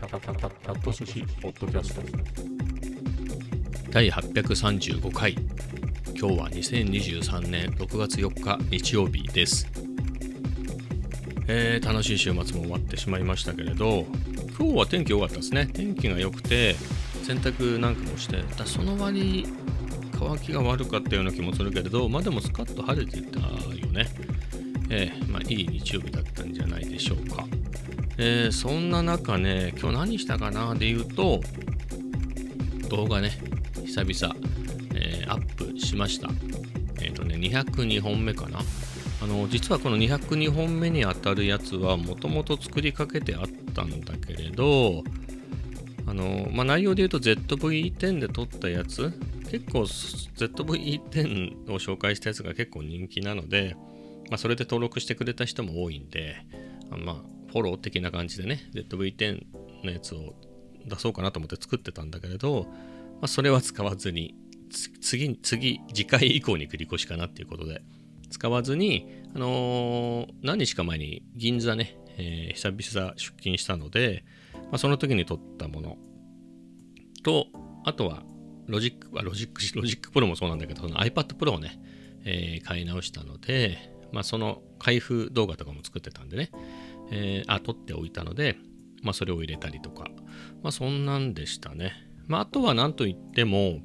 キャット寿司ポッドキャスト第835回、今日は2023年6月4日日曜日です。楽しい週末も終わってしまいましたけれど、今日は天気良かったですね。天気が良くて洗濯なんかもして、だその割乾きが悪かったような気もするけれど、まあでもスカッと晴れてたよね。いい日曜日だったんじゃないでしょうか。そんな中ね、今日何したかなで言うと、動画ね、久々、アップしました。202本目かな。実はこの202本目にあたるやつはもともと作りかけてあったんだけれど、内容で言うと ZV-10 で撮ったやつ、結構 ZV-10 を紹介したやつが結構人気なので、それで登録してくれた人も多いんで、フォロー的な感じでね ZV-10 のやつを出そうかなと思って作ってたんだけれど、それは使わずに次回以降に繰り越しかなっていうことで使わずに、何日か前に銀座ね、久々出勤したので、その時に撮ったものと、あとはLogic Pro もそうなんだけど、その iPad Pro をね、買い直したので、その開封動画とかも作ってたんでね、撮っておいたので、それを入れたりとか、そんなんでしたね。あとは何と言っても、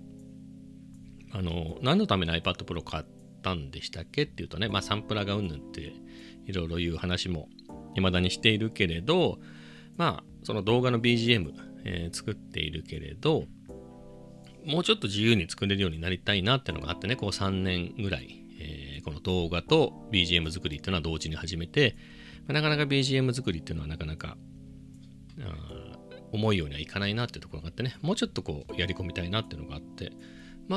何のための iPad Pro 買ったんでしたっけっていうとね、サンプラーがうんぬんっていろいろいう話も未だにしているけれど、その動画の BGM、作っているけれど、もうちょっと自由に作れるようになりたいなってのがあってね、こう3年ぐらい、この動画と BGM 作りっていうのは同時に始めて、なかなか BGM 作りっていうのはなかなか思うようにはいかないなっていうところがあってね、もうちょっとこうやり込みたいなっていうのがあって、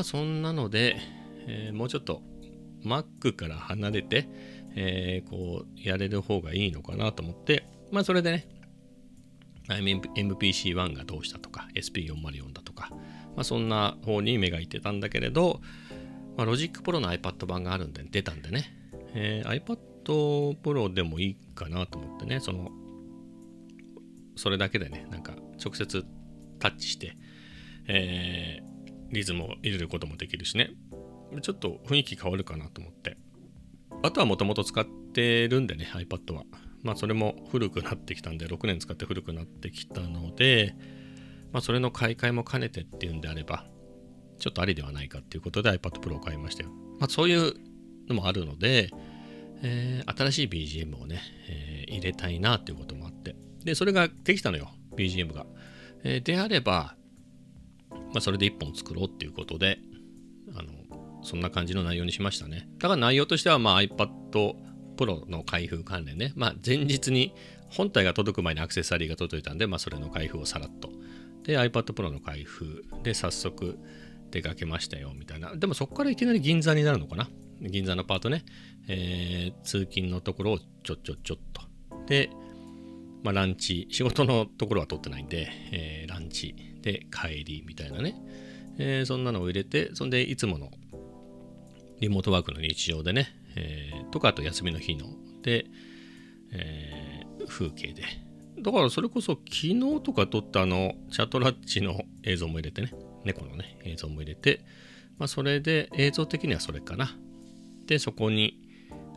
そんなので、もうちょっと Mac から離れて、こうやれる方がいいのかなと思って、それでね、MPC1 がどうしたとか SP404 だとか、そんな方に目がいってたんだけれど、Logic Pro の iPad 版があるんで出たんでね、iPad Pro でもいいかなと思ってね、それだけでね、なんか直接タッチして、リズムを入れることもできるしね、ちょっと雰囲気変わるかなと思って、あとはもともと使ってるんでね iPad は、それも古くなってきたんで、6年使って古くなってきたので、それの買い替えも兼ねてっていうんであれば、ちょっとありではないかっていうことで iPad Pro を買いましたよ。そういうのもあるので、新しい BGM をね、入れたいなっていうこともあって、でそれができたのよ BGM が、であれば、それで1本作ろうっていうことで、そんな感じの内容にしましたね。だから内容としては、iPad Pro の開封関連ね、前日に本体が届く前にアクセサリーが届いたんで、それの開封をさらっと、で iPad Pro の開封で早速出かけましたよみたいな。でもそこからいきなり銀座になるのかな、銀座のパートね、通勤のところをちょっとで、ランチ、仕事のところは取ってないんで、ランチで帰りみたいなね、そんなのを入れて、そんでいつものリモートワークの日常でね、とかあと休みの日ので、風景で、だからそれこそ昨日とか撮ったチャトラッチの映像も入れてね、猫のね映像も入れて、それで映像的にはそれかな。でそこに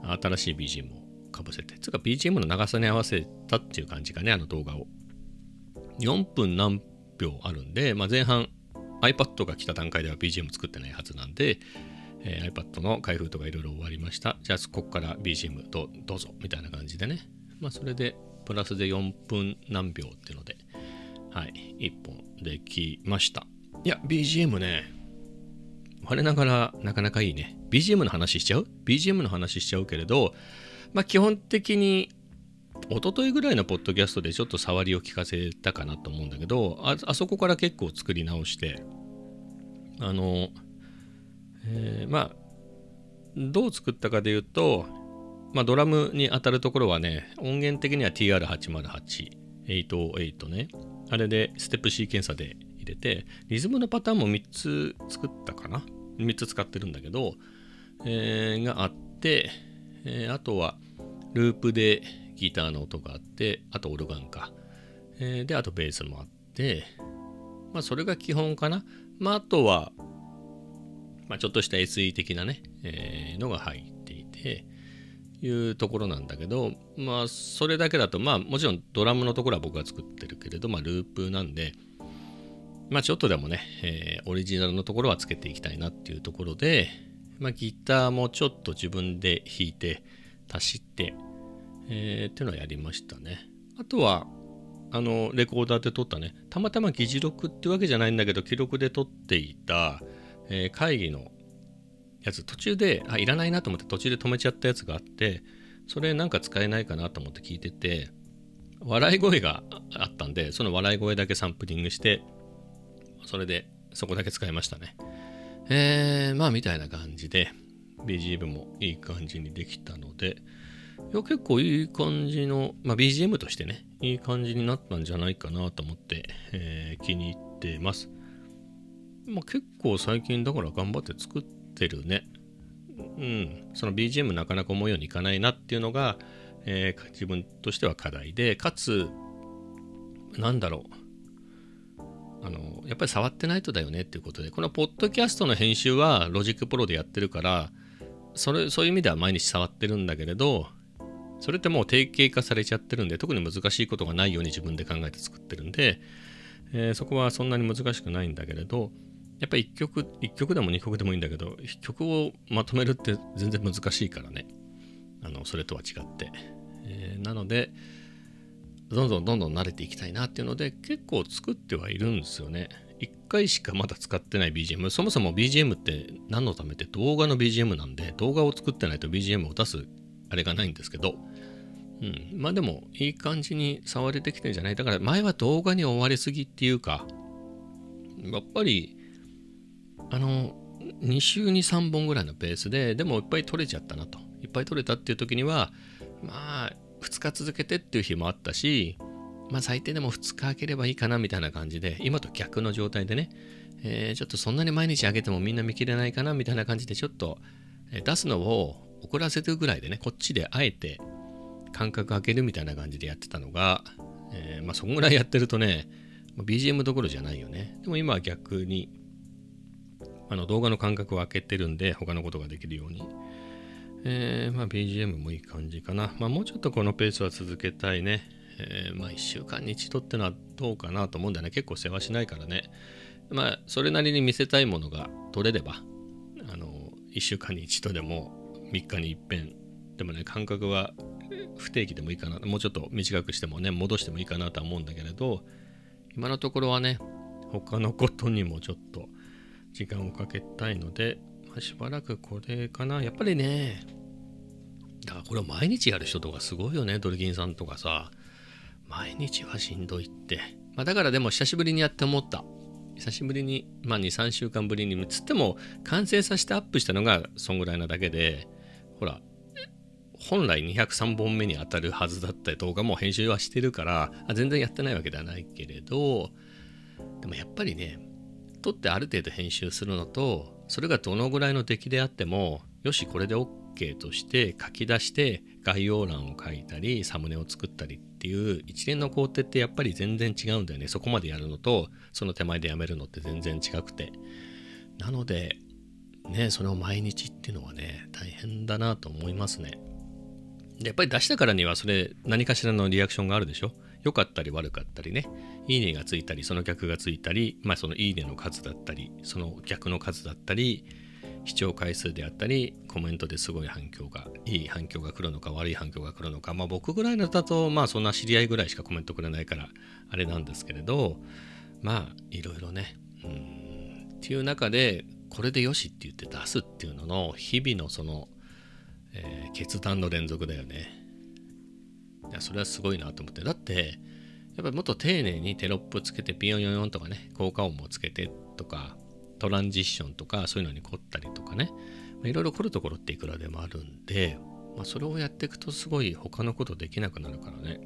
新しい BGM をかぶせて、つうか BGM の長さに合わせたっていう感じかね。動画を4分何秒あるんで、前半 iPad が来た段階では BGM 作ってないはずなんで、iPad の開封とかいろいろ終わりました。じゃあここから BGM どうぞみたいな感じでね、それでプラスで4分何秒っていうので、1本できました。いや BGM ね、我ながらなかなかいいね。 BGM の話しちゃうけれど、基本的に一昨日ぐらいのポッドキャストでちょっと触りを聞かせたかなと思うんだけど、あそこから結構作り直して、どう作ったかで言うと、ドラムに当たるところはね、音源的には TR808 ね、あれでステップシーケンサーで入れて、リズムのパターンも3つ作ったかな、3つ使ってるんだけど、があって、あとはループでギターの音があって、あとオルガンか、で、あとベースもあって、まあ、それが基本かな。まあ、あとは、まあ、ちょっとした SE 的なね、のが入っていて、いうところなんだけど、まあ、それだけだと、まあ、もちろんドラムのところは僕が作ってるけれど、まあ、ループなんで、まあ、ちょっとでもね、オリジナルのところはつけていきたいなっていうところで、まあ、ギターもちょっと自分で弾いて、足して、っていうのをやりましたね。あとは、レコーダーで撮ったね、たまたま議事録ってわけじゃないんだけど、記録で撮っていた、会議のやつ、途中で、いらないなと思って途中で止めちゃったやつがあって、それなんか使えないかなと思って聞いてて、笑い声があったんで、その笑い声だけサンプリングして、それでそこだけ使いましたね。まあみたいな感じで、BGM もいい感じにできたので、いや結構いい感じの、まあ、BGM としてね、いい感じになったんじゃないかなと思って、気に入ってます。まあ、結構最近だから頑張って作ってるね。うん、その BGM なかなか思うようにいかないなっていうのが、自分としては課題で、かつ、なんだろう、やっぱり触ってないとだよねっていうことで、このポッドキャストの編集は Logic Pro でやってるから、そういう意味では毎日触ってるんだけれど、それってもう定型化されちゃってるんで、特に難しいことがないように自分で考えて作ってるんで、そこはそんなに難しくないんだけれど、やっぱり1曲でも2曲でもいいんだけど、曲をまとめるって全然難しいからね。それとは違って。なので、どんどん慣れていきたいなっていうので、結構作ってはいるんですよね。1回しかまだ使ってない BGM。そもそも BGM って何のためって動画の BGM なんで、動画を作ってないと BGM を出すあれがないんですけど、うん、まあでもいい感じに触れてきてるんじゃない。だから前は動画に追われすぎっていうか、やっぱり2週に3本ぐらいのペースで、でもいっぱい撮れたっていう時には、まあ2日続けてっていう日もあったし、まあ最低でも2日空ければいいかなみたいな感じで、今と逆の状態でね、ちょっとそんなに毎日上げてもみんな見切れないかなみたいな感じで、ちょっと出すのを遅らせてるぐらいでね、こっちであえて間隔空けるみたいな感じでやってたのが、まあそんぐらいやってるとね、BGM どころじゃないよね。でも今は逆に動画の間隔を空けてるんで、他のことができるように、まあ BGM もいい感じかな。まあもうちょっとこのペースは続けたいね。まあ1週間に一度ってのはどうかなと思うんだよね。結構世話しないからね。まあそれなりに見せたいものが取れれば、1週間に一度でも3日に一遍でもね、間隔は不定期でもいいかな、もうちょっと短くしてもね、戻してもいいかなとは思うんだけれど、今のところはね、他のことにもちょっと時間をかけたいので、まあ、しばらくこれかな。やっぱりね、だからこれを毎日やる人とかすごいよね。ドルギンさんとかさ、毎日はしんどいって、まあ、だからでも久しぶりにやって思った。久しぶりに、まあ 2,3 週間ぶりにつっても完成させてアップしたのがそんぐらいなだけで、ほら本来203本目に当たるはずだったり動画も編集はしてるから、全然やってないわけではないけれど、でもやっぱりね、撮ってある程度編集するのと、それがどのぐらいの出来であっても、よしこれで OK として書き出して概要欄を書いたりサムネを作ったりっていう一連の工程ってやっぱり全然違うんだよね。そこまでやるのとその手前でやめるのって全然違くて、なのでね、それを毎日っていうのはね、大変だなと思いますね。でやっぱり出したからには、それ何かしらのリアクションがあるでしょ。良かったり悪かったりね、いいねがついたり、その逆がついたり、まあそのいいねの数だったり、その逆の数だったり、視聴回数であったり、コメントですごい反響が、いい反響が来るのか悪い反響が来るのか、まあ僕ぐらいだと、まあそんな知り合いぐらいしかコメントくれないからあれなんですけれど、まあいろいろね、っていう中で、これでよしって言って出すっていうのの日々のその、決断の連続だよね。いやそれはすごいなと思って。だってやっぱりもっと丁寧にテロップつけて、ピヨンヨヨンとかね、効果音もつけてとか、トランジッションとか、そういうのに凝ったりとかね、いろいろ凝るところっていくらでもあるんで、まあ、それをやっていくとすごい他のことできなくなるからね。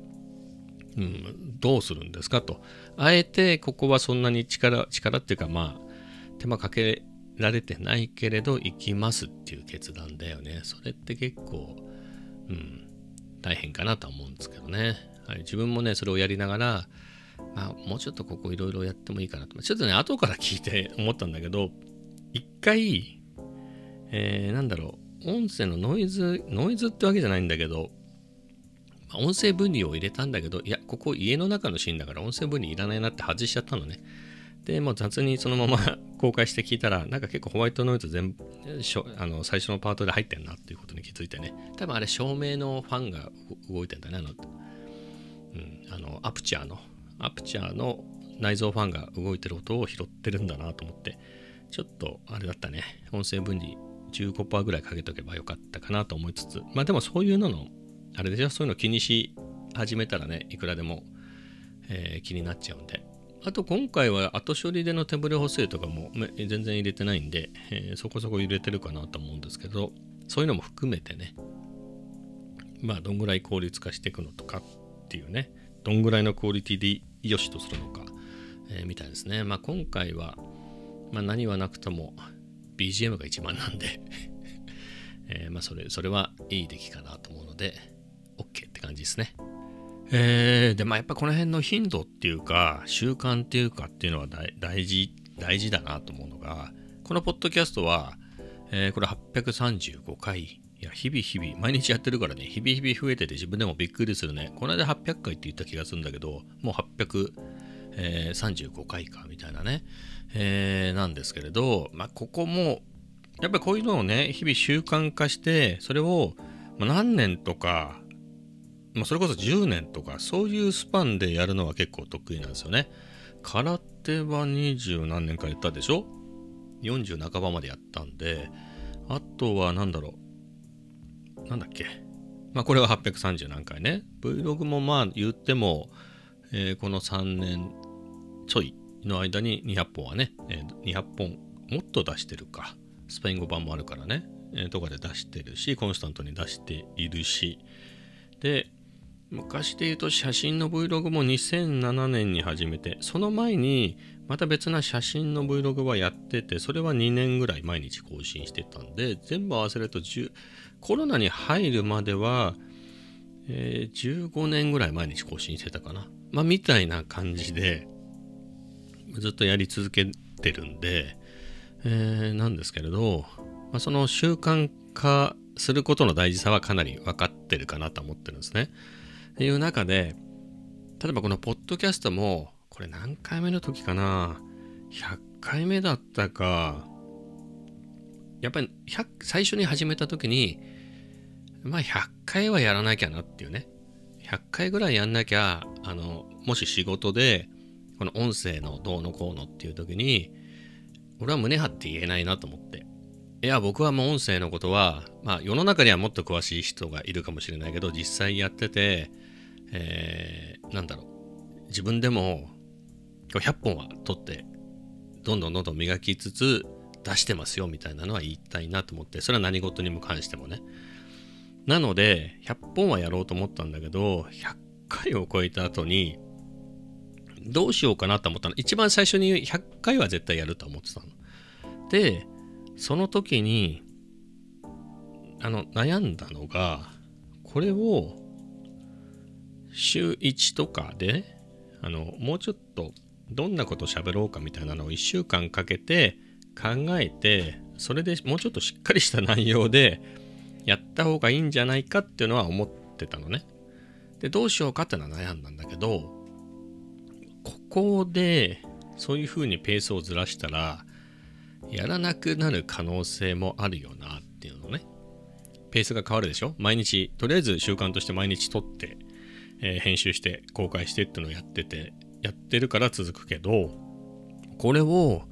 うん、どうするんですかと。あえてここはそんなに力っていうか、まあ手間かけられてないけれど行きますっていう決断だよね。それって結構、大変かなとは思うんですけどね。はい、自分もね、それをやりながら、まあ、もうちょっとここいろいろやってもいいかなと。ちょっとね、後から聞いて思ったんだけど、一回、なんだろう、音声のノイズってわけじゃないんだけど、音声分離を入れたんだけど、いや、ここ家の中のシーンだから音声分離いらないなって外しちゃったのね。で、もう雑にそのまま公開して聞いたら、なんか結構ホワイトノイズ全部、最初のパートで入ってんなっていうことに気づいてね。多分あれ、照明のファンが動いてんだね。アプチャーの内蔵ファンが動いてる音を拾ってるんだなと思って、ちょっとあれだったね、音声分離 15% ぐらいかけとけばよかったかなと思いつつ、まあでもそういうののあれでしょ、そういうの気にし始めたらね、いくらでも、気になっちゃうんで。あと今回は後処理での手ブレ補正とかも全然入れてないんで、そこそこ入れてるかなと思うんですけど、そういうのも含めてね、まあどんぐらい効率化していくのとかっていうね、どんぐらいのクオリティで良しとするのか、みたいですね。まあ今回は、まあ、何はなくとも BGM が一番なんで、まあそれはいい出来かなと思うので OK って感じですね。でまあやっぱこの辺の頻度っていうか習慣っていうかっていうのは大事だなと思うのが、このポッドキャストは、これ835回。いや日々毎日やってるからね、日々日々増えてて自分でもびっくりするね。この間800回って言った気がするんだけど、もう835回かみたいなね、なんですけれど、まあここもやっぱりこういうのをね、日々習慣化して、それを何年とか、まあ、それこそ10年とかそういうスパンでやるのは結構得意なんですよね。空手は20何年かやったでしょ、40半ばまでやったんで、あとはなんだっけ、まあこれは830何回ね。 Vlog もまあ言っても、この3年ちょいの間に200本はね、200本もっと出してるか、スペイン語版もあるからね、とかで出してるし、コンスタントに出しているし、で昔で言うと写真の Vlog も2007年に始めて、その前にまた別な写真の Vlog はやってて、それは2年ぐらい毎日更新してたんで、全部合わせると10、コロナに入るまでは、15年ぐらい毎日更新してたかな。まあみたいな感じでずっとやり続けてるんで、なんですけれど、まあ、その習慣化することの大事さはかなり分かってるかなと思ってるんですね。っていう中で、例えばこのポッドキャストも、これ何回目の時かな、100回目だったか、やっぱり最初に始めた時に、まあ100回はやらなきゃなっていうね、100回ぐらいやんなきゃ、もし仕事でこの音声のどうのこうのっていう時に俺は胸張って言えないなと思って、いや僕はもう音声のことは、まあ世の中にはもっと詳しい人がいるかもしれないけど、実際やってて、なんだろう、自分でも100本は撮ってどんどん磨きつつ出してますよみたいなのは言いたいなと思って、それは何事にも関してもね。なので100本はやろうと思ったんだけど、100回を超えた後にどうしようかなと思ったの。一番最初に100回は絶対やると思ってたので、その時に悩んだのが、これを週1とかでもうちょっとどんなこと喋ろうかみたいなのを1週間かけて考えて、それでもうちょっとしっかりした内容でやった方がいいんじゃないかっていうのは思ってたのね。でどうしようかってのは悩んだんだけど、ここでそういう風にペースをずらしたらやらなくなる可能性もあるよなっていうのね。ペースが変わるでしょ。毎日とりあえず習慣として毎日撮って、編集して公開してっていうのをやってるから続くけど、これを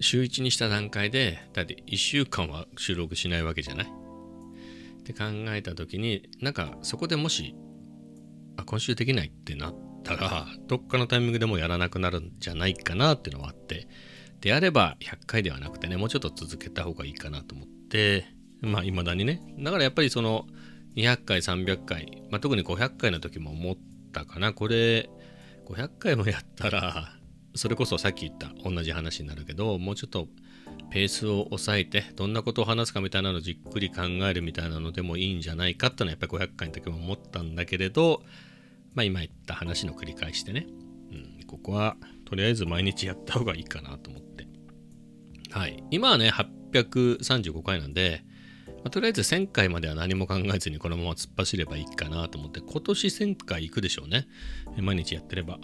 週1にした段階でだって1週間は収録しないわけじゃないって考えた時に、なんかそこでもし今週できないってなったらどっかのタイミングでもやらなくなるんじゃないかなっていうのはあって、であれば100回ではなくてね、もうちょっと続けた方がいいかなと思って、まあいまだにね、だからやっぱりその200回300回、まあ、特に500回の時も思ったかな。これ500回もやったらそれこそさっき言った同じ話になるけど、もうちょっとペースを抑えてどんなことを話すかみたいなのをじっくり考えるみたいなのでもいいんじゃないかってのはやっぱり500回の時も思ったんだけれど、まあ今言った話の繰り返しでね、ここはとりあえず毎日やった方がいいかなと思って。はい。今はね、835回なんで、とりあえず1000回までは何も考えずにこのまま突っ走ればいいかなと思って、今年1000回いくでしょうね。毎日やってれば。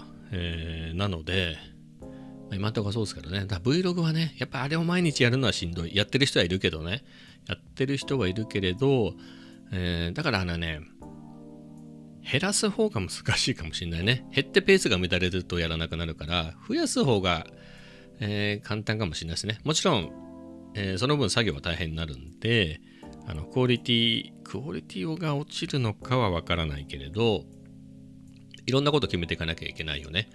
なので、今のところそうですからね。だから Vlog はね、やっぱあれを毎日やるのはしんどい。やってる人はいるけどね。やってる人はいるけれど、だからね、減らす方が難しいかもしれないね。減ってペースが乱れるとやらなくなるから、増やす方が、簡単かもしれないですね。もちろん、その分作業は大変になるんで、クオリティが落ちるのかはわからないけれど、いろんなこと決めていかなきゃいけないよね。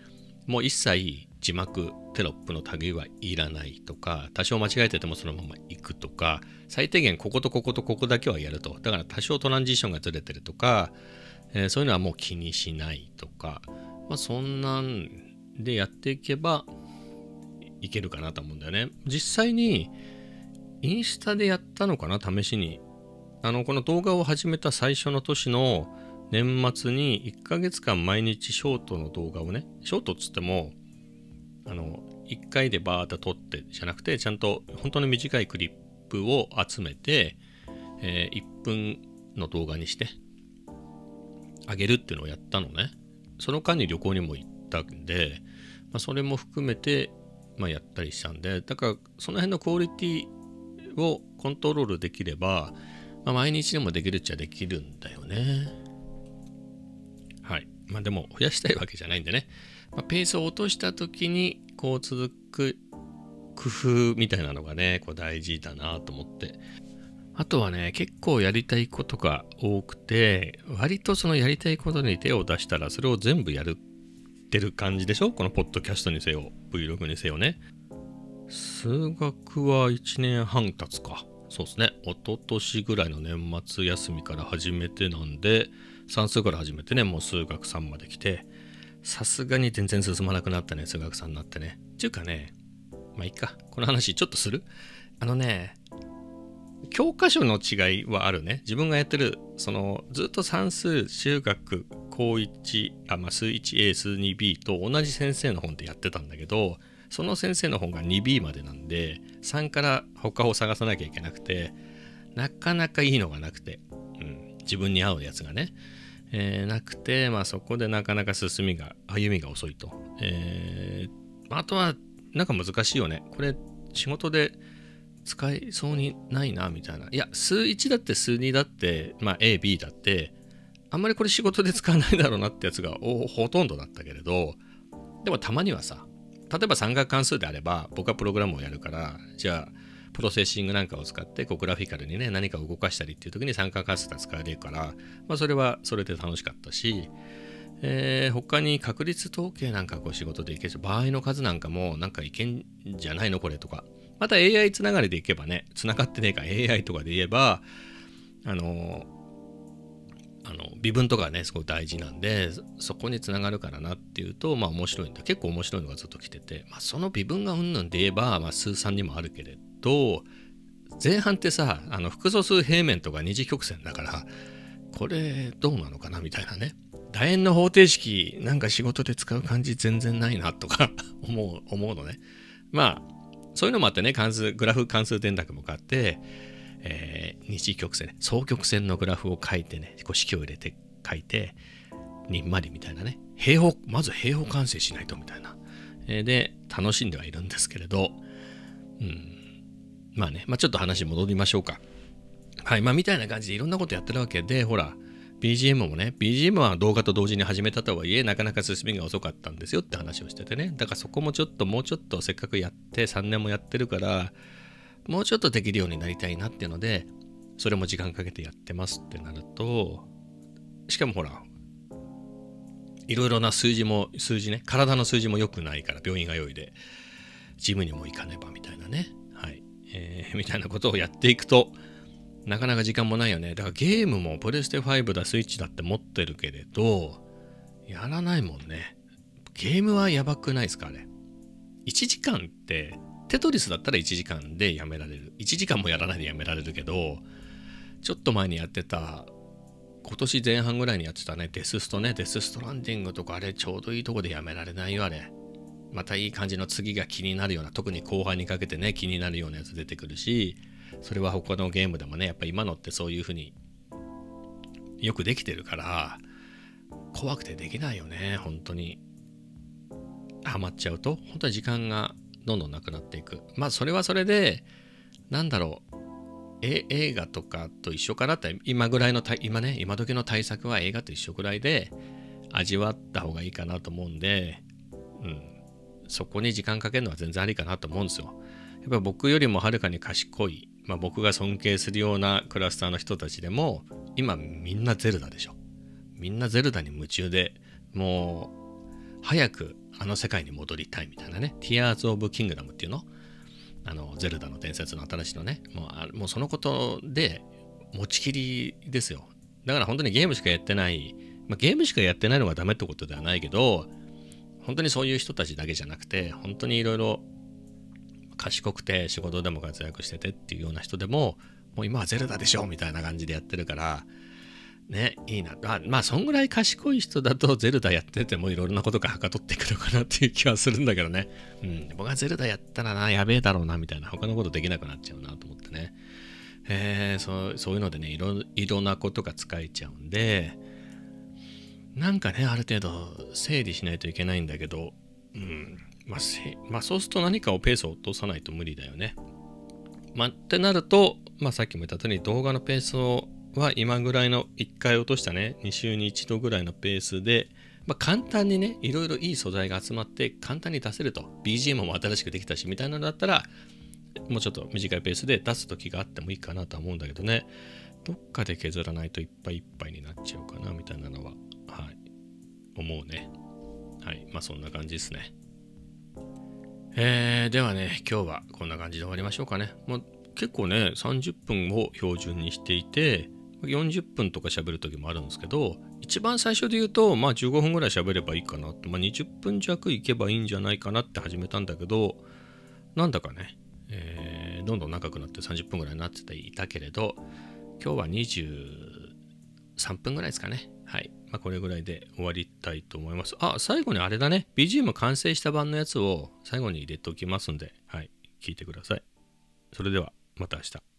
もう一切字幕、テロップの類はいらないとか、多少間違えててもそのまま行くとか、最低限こことこことここだけはやると。だから多少トランジションがずれてるとか、そういうのはもう気にしないとか、そんなんでやっていけばいけるかなと思うんだよね。実際にインスタでやったのかな、試しに。この動画を始めた最初の年の年末に1ヶ月間毎日ショートの動画をね、ショートっつっても、1回でバーッと撮ってじゃなくて、ちゃんと本当に短いクリップを集めて、1分の動画にしてあげるっていうのをやったのね。その間に旅行にも行ったんで、それも含めて、やったりしたんで、だからその辺のクオリティをコントロールできれば、毎日でもできるっちゃできるんだよね。はい。でも増やしたいわけじゃないんでね。ペースを落とした時にこう続く工夫みたいなのがね、大事だなと思って。あとはね、結構やりたいことが多くて、割とそのやりたいことに手を出したらそれを全部やるってる感じでしょ？このポッドキャストにせよ、Vlog にせよね。数学は1年半経つか。そうですね。一昨年ぐらいの年末休みから始めてなんで、算数から始めてね、もう数学3まで来て、さすがに全然進まなくなったね、数学3になってね。っていうかね、いっか。この話ちょっとする？教科書の違いはあるね。自分がやってる、ずっと算数、中学、高1、数 1A、数 2B と同じ先生の本でやってたんだけど、その先生の本が 2B までなんで、3から他を探さなきゃいけなくて、なかなかいいのがなくて、自分に合うやつがね、なくて、そこでなかなか歩みが遅いと。あとは、難しいよね。これ、仕事で使えそうにないな、みたいな。いや、数1だって数2だって、A、B だって、あんまりこれ仕事で使わないだろうなってやつがほとんどだったけれど、でもたまにはさ、例えば三角関数であれば、僕はプログラムをやるから、じゃあ、プロセッシングなんかを使って、グラフィカルにね、何かを動かしたりっていう時に三角関数が使えるから、それはそれで楽しかったし、他に確率統計なんか仕事でいけるし、場合の数なんかもいけんじゃないのこれとか。また AI つながりでいけばね、つながってねえか、AI とかで言えば、微分とかね、すごい大事なんで、そこにつながるからなっていうと、面白いんだ。結構面白いのがずっと来てて、その微分がうんぬんで言えば、数3にもあるけれど、前半ってさ、複素数平面とか二次曲線だから、これどうなのかなみたいなね。楕円の方程式、仕事で使う感じ全然ないなとか思うのね。そういうのもあってね、グラフ関数電卓も買って、二次曲線、ね、双曲線のグラフを書いてね、式を入れて書いて、にんまりみたいなね、まず平方完成しないとみたいな。で、楽しんではいるんですけれど、ちょっと話戻りましょうか。はい、みたいな感じでいろんなことやってるわけで、ほら、BGM もね、BGM は動画と同時に始めたとはいえ、なかなか進みが遅かったんですよって話をしててね。だからそこももうちょっとせっかくやって、3年もやってるから、もうちょっとできるようになりたいなっていうので、それも時間かけてやってますってなると、しかもほら、いろいろな数字ね、体の数字も良くないから、病院が良いで、ジムにも行かねばみたいなね。はい。みたいなことをやっていくと、なかなか時間もないよね。だからゲームもプレステ5だスイッチだって持ってるけれど、やらないもんね。ゲームはやばくないですかね。1時間って、テトリスだったら1時間でやめられる。1時間もやらないでやめられるけど、ちょっと前にやってた、今年前半ぐらいにやってたね、デスストね、デスストランディングとかあれちょうどいいとこでやめられないよ、あれ。またいい感じの次が気になるような、特に後半にかけてね気になるようなやつ出てくるし、それは他のゲームでもねやっぱ今のってそういう風によくできてるから怖くてできないよね。本当にハマっちゃうと本当に時間がどんどんなくなっていく。まあそれはそれでなんだろう、映画とかと一緒かなって、今ぐらいの今時の対策は映画と一緒ぐらいで味わった方がいいかなと思うんで、そこに時間かけるのは全然ありかなと思うんですよ。やっぱ僕よりもはるかに賢い、まあ、僕が尊敬するようなクラスターの人たちでも今みんなゼルダでしょ。みんなゼルダに夢中で、もう早くあの世界に戻りたいみたいなね。Tears of Kingdom っていうの、ゼルダの伝説の新しいのね、もうそのことで持ちきりですよ。だから本当にゲームしかやってない、まあ、ゲームしかやってないのがダメってことではないけど、本当にそういう人たちだけじゃなくて、本当にいろいろ賢くて仕事でも活躍しててっていうような人でも、もう今はゼルダでしょみたいな感じでやってるからね、いいな。まあそんぐらい賢い人だとゼルダやっててもいろんなことがはかどってくるかなっていう気はするんだけどね。僕はゼルダやったらなやべえだろうなみたいな、他のことできなくなっちゃうなと思ってね。そういうのでね、いろんなことが使えちゃうんで、なんかねある程度整理しないといけないんだけど、まあそうすると何かをペースを落とさないと無理だよね。ってなると、さっきも言った通り動画のペースをは今ぐらいの1回落としたね2週に1度ぐらいのペースで、簡単にねいろいろいい素材が集まって簡単に出せると、 BGM も新しくできたしみたいなのだったらもうちょっと短いペースで出す時があってもいいかなとは思うんだけどね、どっかで削らないといっぱいいっぱいになっちゃうかなみたいなのは、思うね。そんな感じですね。ではね、今日はこんな感じで終わりましょうかね。もう結構ね30分を標準にしていて、40分とか喋る時もあるんですけど、一番最初で言うと15分ぐらい喋ればいいかなって、20分弱いけばいいんじゃないかなって始めたんだけど、なんだかね、どんどん長くなって30分ぐらいになっていたけれど、今日は23分ぐらいですかね。これぐらいで終わりたいと思います。最後にあれだね、 BGM 完成した版のやつを最後に入れておきますんで、聞いてください。それではまた明日。